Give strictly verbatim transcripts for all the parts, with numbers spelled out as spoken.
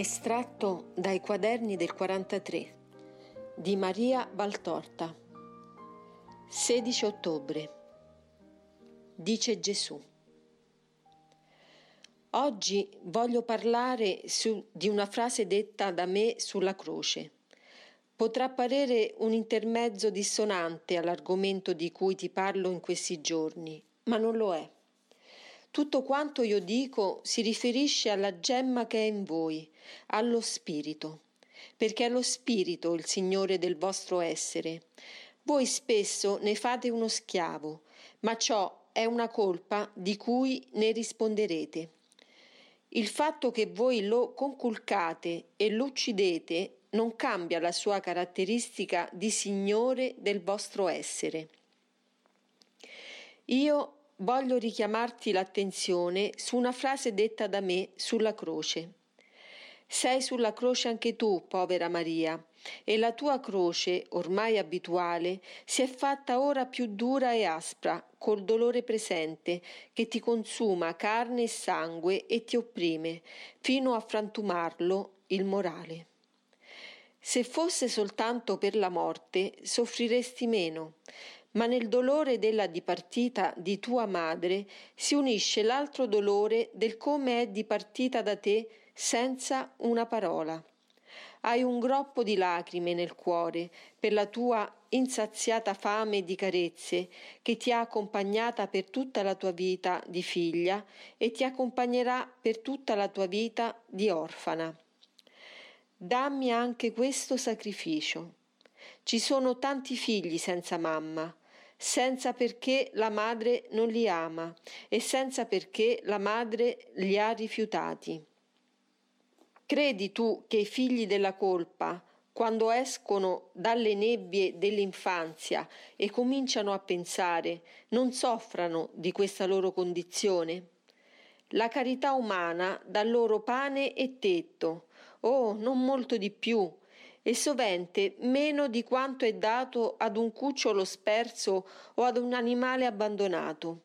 Estratto dai Quaderni del quarantatré di Maria Valtorta. sedici ottobre. Dice Gesù: oggi voglio parlare su, di una frase detta da me sulla croce. Potrà parere un intermezzo dissonante all'argomento di cui ti parlo in questi giorni, ma non lo è. Tutto quanto io dico si riferisce alla gemma che è in voi, allo Spirito, perché è lo Spirito il Signore del vostro essere. Voi spesso ne fate uno schiavo, ma ciò è una colpa di cui ne risponderete. Il fatto che voi lo conculcate e lo uccidete non cambia la sua caratteristica di Signore del vostro essere. Io voglio richiamarti l'attenzione su una frase detta da me sulla croce. Sei sulla croce anche tu, povera Maria, e la tua croce, ormai abituale, si è fatta ora più dura e aspra, col dolore presente, che ti consuma carne e sangue e ti opprime, fino a frantumarlo il morale. Se fosse soltanto per la morte, soffriresti meno, ma nel dolore della dipartita di tua madre si unisce l'altro dolore del come è dipartita da te senza una parola. Hai un groppo di lacrime nel cuore per la tua insaziata fame di carezze che ti ha accompagnata per tutta la tua vita di figlia e ti accompagnerà per tutta la tua vita di orfana. Dammi anche questo sacrificio. Ci sono tanti figli senza mamma, senza perché la madre non li ama e senza perché la madre li ha rifiutati. Credi tu che i figli della colpa, quando escono dalle nebbie dell'infanzia e cominciano a pensare, non soffrano di questa loro condizione? La carità umana dà loro pane e tetto, oh, non molto di più, e sovente meno di quanto è dato ad un cucciolo sperso o ad un animale abbandonato.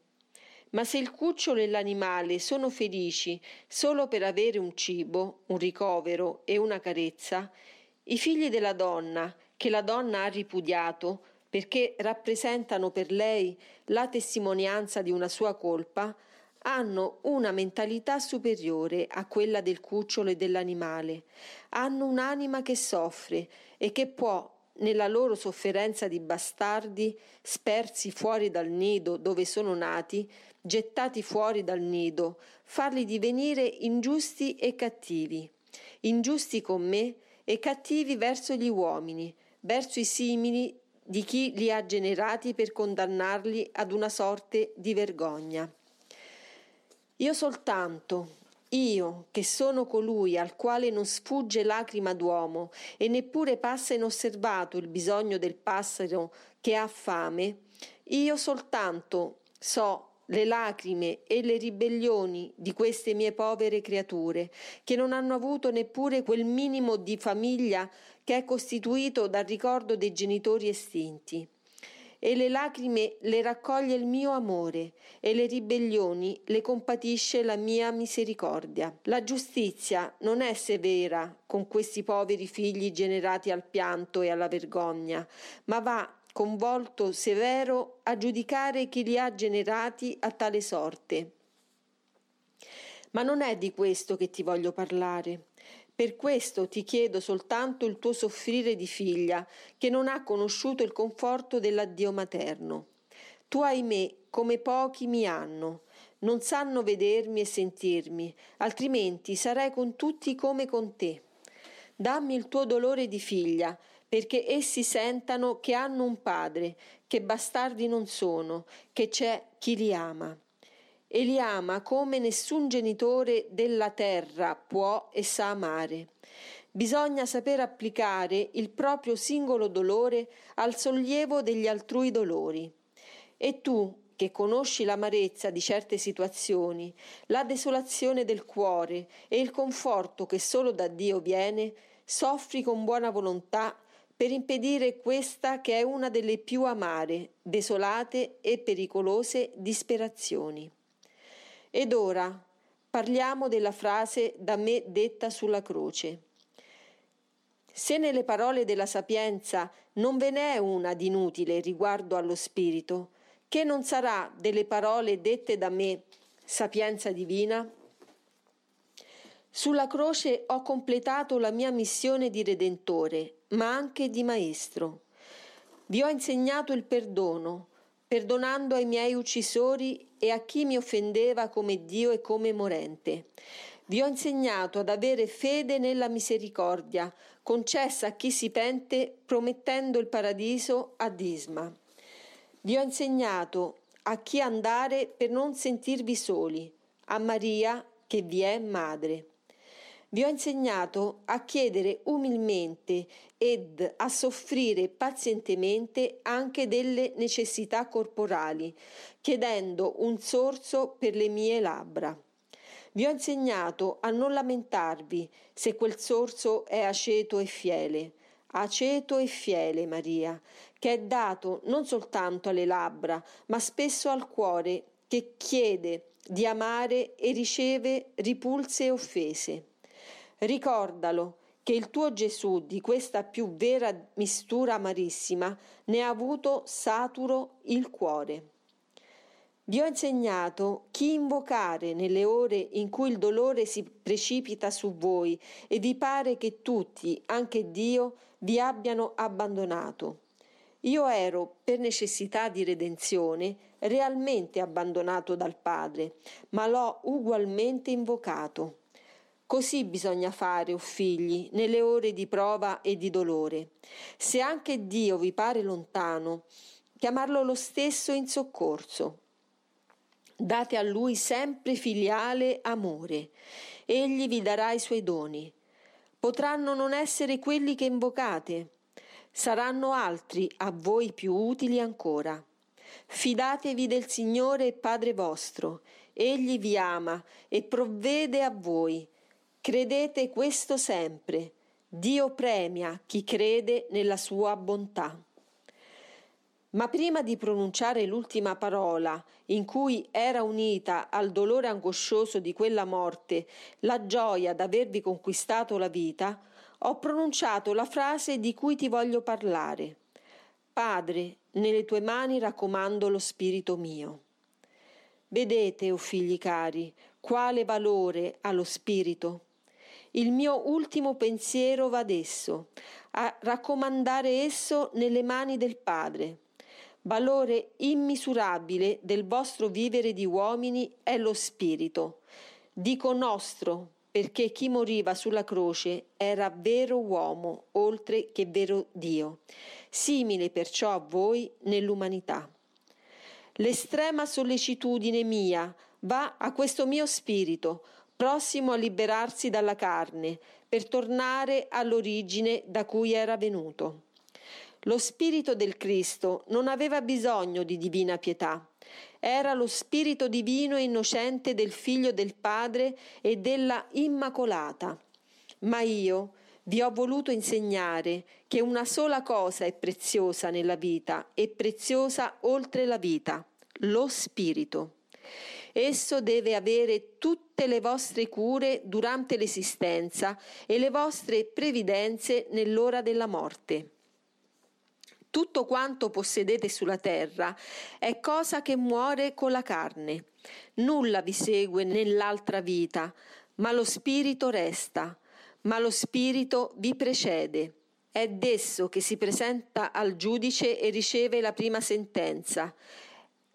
Ma se il cucciolo e l'animale sono felici solo per avere un cibo, un ricovero e una carezza, i figli della donna, che la donna ha ripudiato perché rappresentano per lei la testimonianza di una sua colpa, hanno una mentalità superiore a quella del cucciolo e dell'animale, hanno un'anima che soffre e che può, nella loro sofferenza di bastardi, spersi fuori dal nido dove sono nati, gettati fuori dal nido, farli divenire ingiusti e cattivi, ingiusti con me e cattivi verso gli uomini, verso i simili di chi li ha generati per condannarli ad una sorte di vergogna. Io soltanto, io che sono colui al quale non sfugge lacrima d'uomo e neppure passa inosservato il bisogno del passero che ha fame, io soltanto so le lacrime e le ribellioni di queste mie povere creature che non hanno avuto neppure quel minimo di famiglia che è costituito dal ricordo dei genitori estinti. E le lacrime le raccoglie il mio amore, e le ribellioni le compatisce la mia misericordia. La giustizia non è severa con questi poveri figli generati al pianto e alla vergogna, ma va con volto severo a giudicare chi li ha generati a tale sorte. Ma non è di questo che ti voglio parlare. Per questo ti chiedo soltanto il tuo soffrire di figlia, che non ha conosciuto il conforto dell'addio materno. Tu, ahimè, come pochi mi hanno, non sanno vedermi e sentirmi, altrimenti sarei con tutti come con te. Dammi il tuo dolore di figlia, perché essi sentano che hanno un padre, che bastardi non sono, che c'è chi li ama. E li ama come nessun genitore della terra può e sa amare. Bisogna saper applicare il proprio singolo dolore al sollievo degli altrui dolori. E tu, che conosci l'amarezza di certe situazioni, la desolazione del cuore e il conforto che solo da Dio viene, soffri con buona volontà per impedire questa che è una delle più amare, desolate e pericolose disperazioni. Ed ora, Parliamo della frase da me detta sulla croce. Se nelle parole della sapienza non ve n'è una d'inutile riguardo allo spirito, che non sarà delle parole dette da me, sapienza divina? Sulla croce ho completato la mia missione di Redentore, ma anche di Maestro. Vi ho insegnato il perdono, perdonando ai miei uccisori e a chi mi offendeva come Dio e come morente. Vi ho insegnato ad avere fede nella misericordia, concessa a chi si pente, promettendo il paradiso a Disma. Vi ho insegnato a chi andare per non sentirvi soli, a Maria che vi è madre. Vi ho insegnato a chiedere umilmente ed a soffrire pazientemente anche delle necessità corporali, chiedendo un sorso per le mie labbra. Vi ho insegnato a non lamentarvi se quel sorso è aceto e fiele. Aceto e fiele, Maria, che è dato non soltanto alle labbra, ma spesso al cuore, che chiede di amare e riceve ripulse e offese. Ricordalo che il tuo Gesù di questa più vera mistura amarissima ne ha avuto saturo il cuore. Vi ho insegnato chi invocare nelle ore in cui il dolore si precipita su voi e vi pare che tutti, anche Dio, vi abbiano abbandonato. Io ero, per necessità di redenzione, realmente abbandonato dal Padre, ma l'ho ugualmente invocato. Così bisogna fare, o figli, nelle ore di prova e di dolore. Se anche Dio vi pare lontano, chiamarlo lo stesso in soccorso. Date a Lui sempre filiale amore. Egli vi darà i Suoi doni. Potranno non essere quelli che invocate. Saranno altri a voi più utili ancora. Fidatevi del Signore e Padre vostro. Egli vi ama e provvede a voi. Credete questo sempre. Dio premia chi crede nella sua bontà. Ma prima di pronunciare l'ultima parola, in cui era unita al dolore angoscioso di quella morte la gioia d'avervi conquistato la vita, ho pronunciato la frase di cui ti voglio parlare. Padre, nelle tue mani raccomando lo spirito mio. Vedete, o figli cari, quale valore ha lo spirito. Il mio ultimo pensiero va ad esso, a raccomandare esso nelle mani del Padre. Valore immisurabile del vostro vivere di uomini è lo spirito. Dico nostro, perché chi moriva sulla croce era vero uomo, oltre che vero Dio, simile perciò a voi nell'umanità. L'estrema sollecitudine mia va a questo mio spirito, prossimo a liberarsi dalla carne, per tornare all'origine da cui era venuto. Lo spirito del Cristo non aveva bisogno di divina pietà. Era lo spirito divino e innocente del Figlio del Padre e della Immacolata. Ma io vi ho voluto insegnare che una sola cosa è preziosa nella vita e preziosa oltre la vita: lo spirito. Esso deve avere tutte le vostre cure durante l'esistenza e le vostre previdenze nell'ora della morte. Tutto quanto possedete sulla terra è cosa che muore con la carne. Nulla vi segue nell'altra vita, ma lo spirito resta, ma lo spirito vi precede. È d'esso che si presenta al giudice e riceve la prima sentenza.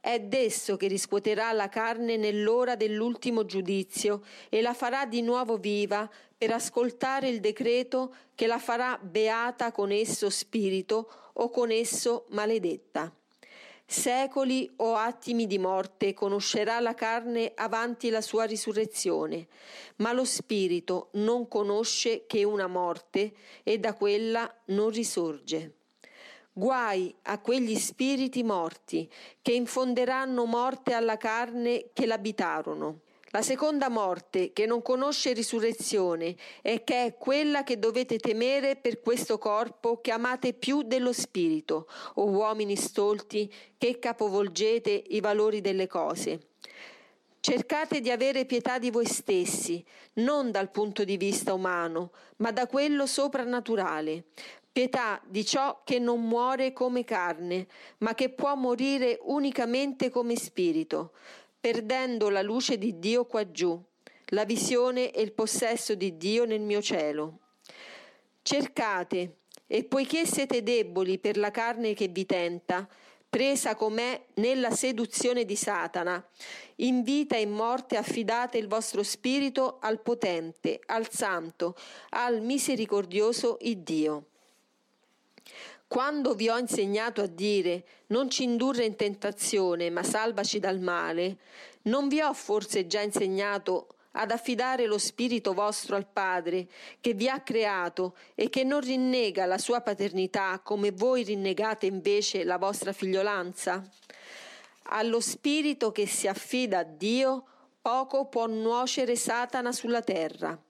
È d'esso che riscuoterà la carne nell'ora dell'ultimo giudizio e la farà di nuovo viva per ascoltare il decreto che la farà beata con esso spirito o con esso maledetta. Secoli o attimi di morte conoscerà la carne avanti la sua risurrezione, ma lo spirito non conosce che una morte e da quella non risorge. Guai a quegli spiriti morti che infonderanno morte alla carne che l'abitarono. La seconda morte, che non conosce risurrezione, e che è quella che dovete temere per questo corpo che amate più dello spirito, o uomini stolti che capovolgete i valori delle cose. Cercate di avere pietà di voi stessi, non dal punto di vista umano, ma da quello soprannaturale. Pietà di ciò che non muore come carne, ma che può morire unicamente come spirito, perdendo la luce di Dio qua giù, la visione e il possesso di Dio nel mio cielo. Cercate, e poiché siete deboli per la carne che vi tenta, presa com'è nella seduzione di Satana, in vita e in morte affidate il vostro spirito al potente, al santo, al misericordioso Iddio. Quando vi ho insegnato a dire non ci indurre in tentazione ma salvaci dal male, non vi ho forse già insegnato ad affidare lo spirito vostro al Padre che vi ha creato e che non rinnega la sua paternità come voi rinnegate invece la vostra figliolanza? Allo spirito che si affida a Dio poco può nuocere Satana sulla terra.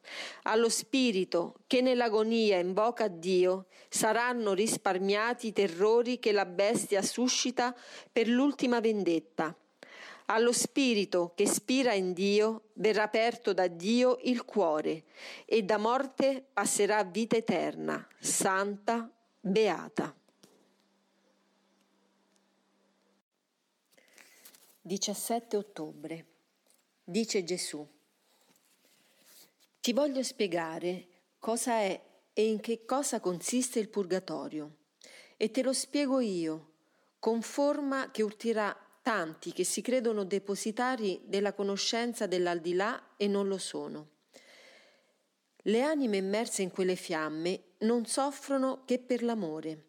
Allo spirito che nell'agonia invoca Dio saranno risparmiati i terrori che la bestia suscita per l'ultima vendetta. Allo spirito che spira in Dio verrà aperto da Dio il cuore e da morte passerà vita eterna, santa, beata. diciassette ottobre. Dice Gesù: ti voglio spiegare cosa è e in che cosa consiste il purgatorio, e te lo spiego io, con forma che urtirà tanti che si credono depositari della conoscenza dell'aldilà e non lo sono. Le anime immerse in quelle fiamme non soffrono che per l'amore.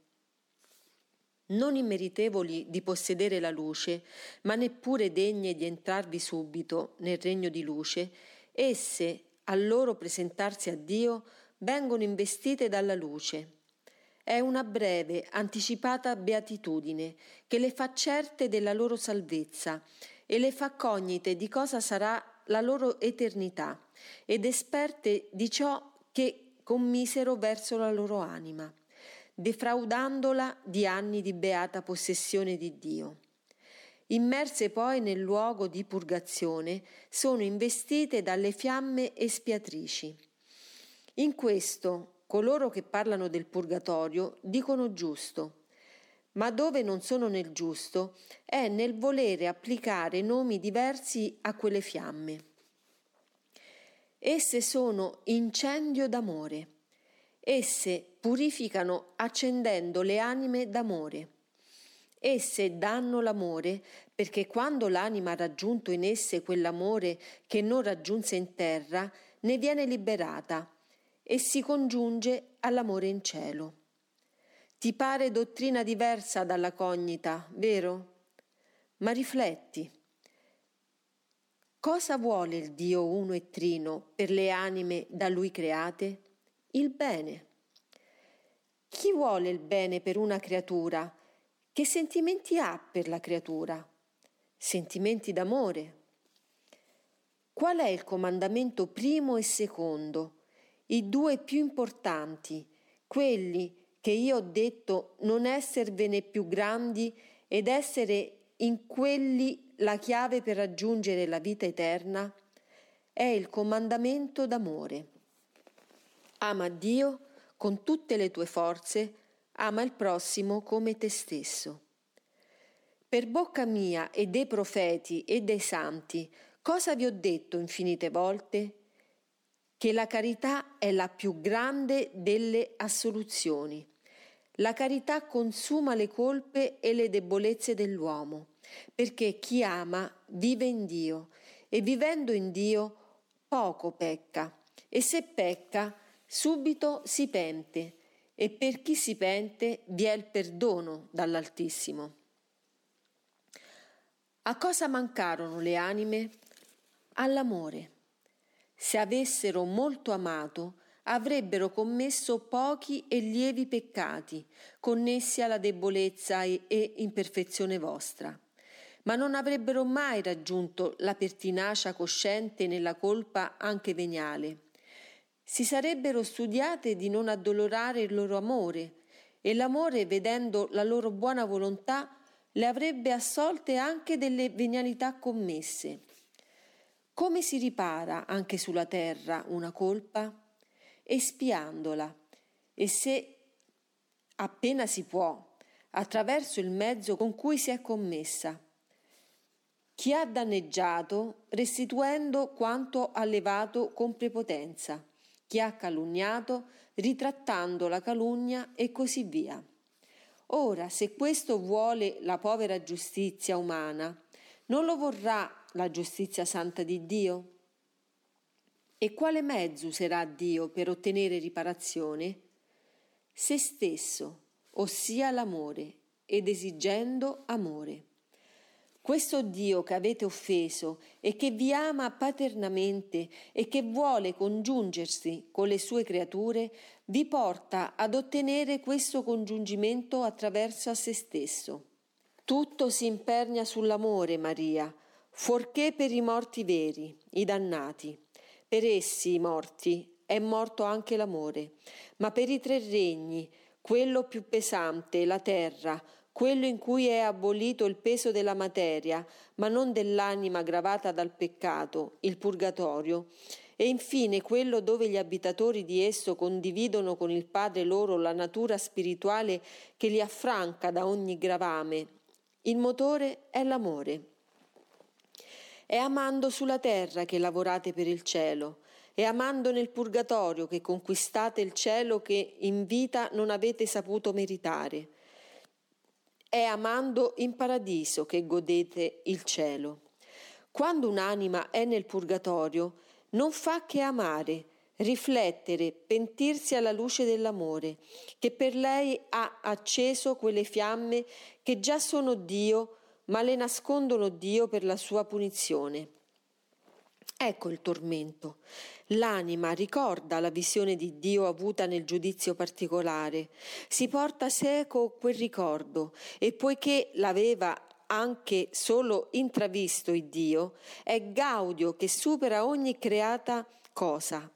Non immeritevoli di possedere la luce, ma neppure degne di entrarvi subito nel regno di luce, esse, al loro presentarsi a Dio, vengono investite dalla luce. È una breve, anticipata beatitudine che le fa certe della loro salvezza e le fa cognite di cosa sarà la loro eternità ed esperte di ciò che commisero verso la loro anima, defraudandola di anni di beata possessione di Dio. Immerse poi nel luogo di purgazione, sono investite dalle fiamme espiatrici. In questo coloro che parlano del purgatorio dicono giusto, ma dove non sono nel giusto è nel volere applicare nomi diversi a quelle fiamme. Esse sono incendio d'amore. Esse purificano accendendo le anime d'amore. Esse danno l'amore, perché quando l'anima ha raggiunto in esse quell'amore che non raggiunse in terra, ne viene liberata e si congiunge all'amore in cielo. Ti pare dottrina diversa dalla cognita, vero? Ma rifletti. Cosa vuole il Dio uno e trino per le anime da Lui create? Il bene. Chi vuole il bene per una creatura? Che sentimenti ha per la creatura? Sentimenti d'amore. Qual è il comandamento primo e secondo? I due più importanti, quelli che io ho detto non esservene più grandi ed essere in quelli la chiave per raggiungere la vita eterna, è il comandamento d'amore. Ama Dio con tutte le tue forze, ama il prossimo come te stesso. Per bocca mia e dei profeti e dei santi, cosa vi ho detto infinite volte? Che la carità è la più grande delle assoluzioni. La carità consuma le colpe e le debolezze dell'uomo, perché chi ama vive in Dio e vivendo in Dio poco pecca, e se pecca subito si pente, e per chi si pente vi è il perdono dall'Altissimo. A cosa mancarono le anime? All'amore. Se avessero molto amato, avrebbero commesso pochi e lievi peccati, connessi alla debolezza e, e imperfezione vostra, ma non avrebbero mai raggiunto la pertinacia cosciente nella colpa anche veniale. Si sarebbero studiate di non addolorare il loro amore, e l'amore, vedendo la loro buona volontà, le avrebbe assolte anche delle venialità commesse. Come si ripara anche sulla terra una colpa? Espiandola, e se appena si può, attraverso il mezzo con cui si è commessa. Chi ha danneggiato, restituendo quanto ha levato con prepotenza, chi ha calunniato, ritrattando la calunnia e così via. Ora, se questo vuole la povera giustizia umana, non lo vorrà la giustizia santa di Dio? E quale mezzo userà Dio per ottenere riparazione? Se stesso, ossia l'amore, ed esigendo amore. Questo Dio che avete offeso e che vi ama paternamente e che vuole congiungersi con le sue creature, vi porta ad ottenere questo congiungimento attraverso a se stesso. Tutto si impernia sull'amore, Maria, fuorché per i morti veri, i dannati. Per essi, i morti, è morto anche l'amore, ma per i tre regni, quello più pesante, la terra, quello in cui è abolito il peso della materia, ma non dell'anima gravata dal peccato, il purgatorio, e infine quello dove gli abitatori di esso condividono con il Padre loro la natura spirituale che li affranca da ogni gravame. Il motore è l'amore. È amando sulla terra che lavorate per il cielo, è amando nel purgatorio che conquistate il cielo che in vita non avete saputo meritare. È amando in paradiso che godete il cielo. Quando un'anima è nel purgatorio, non fa che amare, riflettere, pentirsi alla luce dell'amore, che per lei ha acceso quelle fiamme che già sono Dio, ma le nascondono Dio per la sua punizione. Ecco il tormento. L'anima ricorda la visione di Dio avuta nel giudizio particolare, si porta seco quel ricordo e poiché l'aveva anche solo intravisto il Dio, è gaudio che supera ogni creata cosa.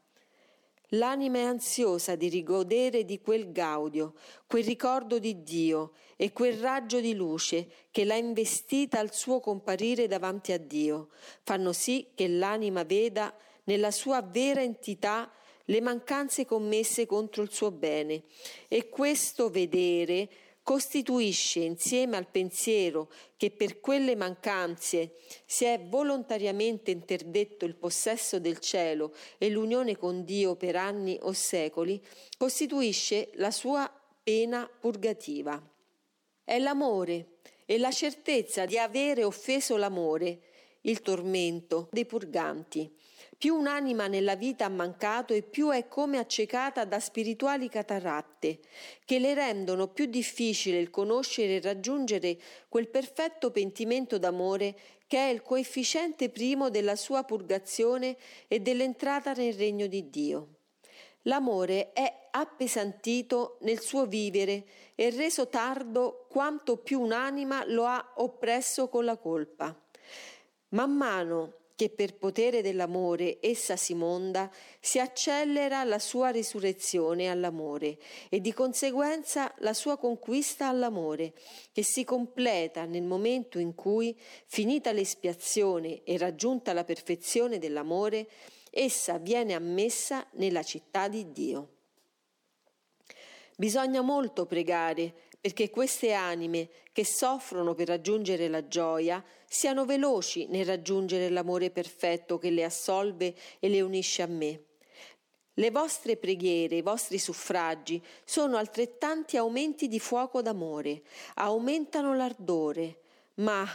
L'anima è ansiosa di rigodere di quel gaudio, quel ricordo di Dio e quel raggio di luce che l'ha investita al suo comparire davanti a Dio, fanno sì che l'anima veda nella sua vera entità le mancanze commesse contro il suo bene, e questo vedere costituisce, insieme al pensiero che per quelle mancanze si è volontariamente interdetto il possesso del cielo e l'unione con Dio per anni o secoli, costituisce la sua pena purgativa. È l'amore e la certezza di avere offeso l'amore, il tormento dei purganti. Più un'anima nella vita ha mancato e più è come accecata da spirituali cataratte che le rendono più difficile il conoscere e raggiungere quel perfetto pentimento d'amore che è il coefficiente primo della sua purgazione e dell'entrata nel regno di Dio. L'amore è appesantito nel suo vivere e reso tardo quanto più un'anima lo ha oppresso con la colpa. Man mano che per potere dell'amore essa si monda, si accelera la sua risurrezione all'amore e di conseguenza la sua conquista all'amore, che si completa nel momento in cui, finita l'espiazione e raggiunta la perfezione dell'amore, essa viene ammessa nella città di Dio. Bisogna molto pregare perché queste anime che soffrono per raggiungere la gioia siano veloci nel raggiungere l'amore perfetto che le assolve e le unisce a me. Le vostre preghiere, i vostri suffragi sono altrettanti aumenti di fuoco d'amore, aumentano l'ardore, ma,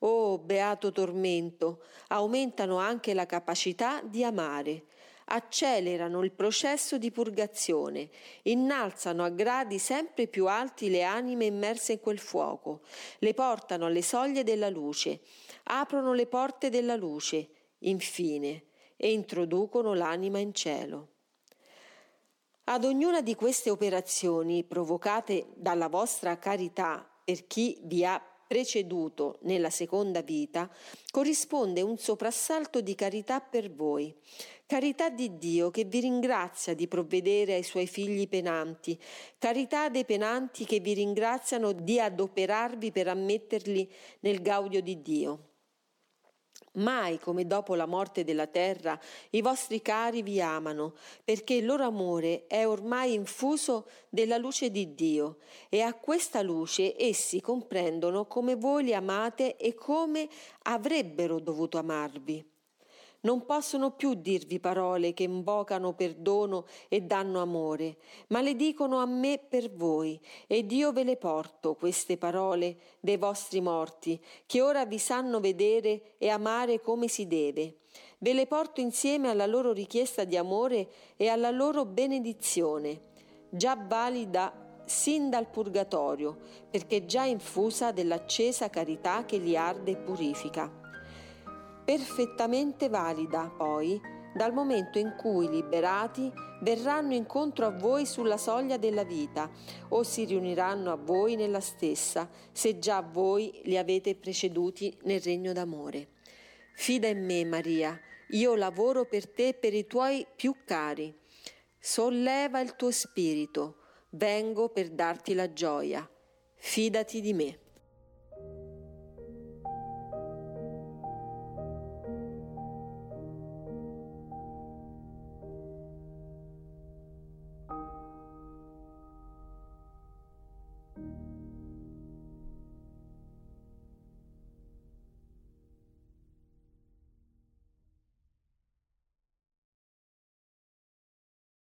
oh beato tormento, aumentano anche la capacità di amare. Accelerano il processo di purgazione, innalzano a gradi sempre più alti le anime immerse in quel fuoco, le portano alle soglie della luce, aprono le porte della luce, infine, e introducono l'anima in cielo. Ad ognuna di queste operazioni provocate dalla vostra carità per chi vi ha preceduto nella seconda vita, corrisponde un soprassalto di carità per voi, carità di Dio che vi ringrazia di provvedere ai suoi figli penanti, carità dei penanti che vi ringraziano di adoperarvi per ammetterli nel gaudio di Dio. Mai come dopo la morte della terra i vostri cari vi amano, perché il loro amore è ormai infuso della luce di Dio, e a questa luce essi comprendono come voi li amate e come avrebbero dovuto amarvi. Non possono più dirvi parole che invocano perdono e danno amore, ma le dicono a me per voi, ed io ve le porto queste parole dei vostri morti, che ora vi sanno vedere e amare come si deve. Ve le porto insieme alla loro richiesta di amore e alla loro benedizione, già valida sin dal purgatorio, perché già infusa dell'accesa carità che li arde e purifica. Perfettamente valida, poi, dal momento in cui, liberati, verranno incontro a voi sulla soglia della vita o si riuniranno a voi nella stessa, se già voi li avete preceduti nel regno d'amore. Fida in me, Maria, io lavoro per te e per i tuoi più cari. Solleva il tuo spirito, vengo per darti la gioia. Fidati di me.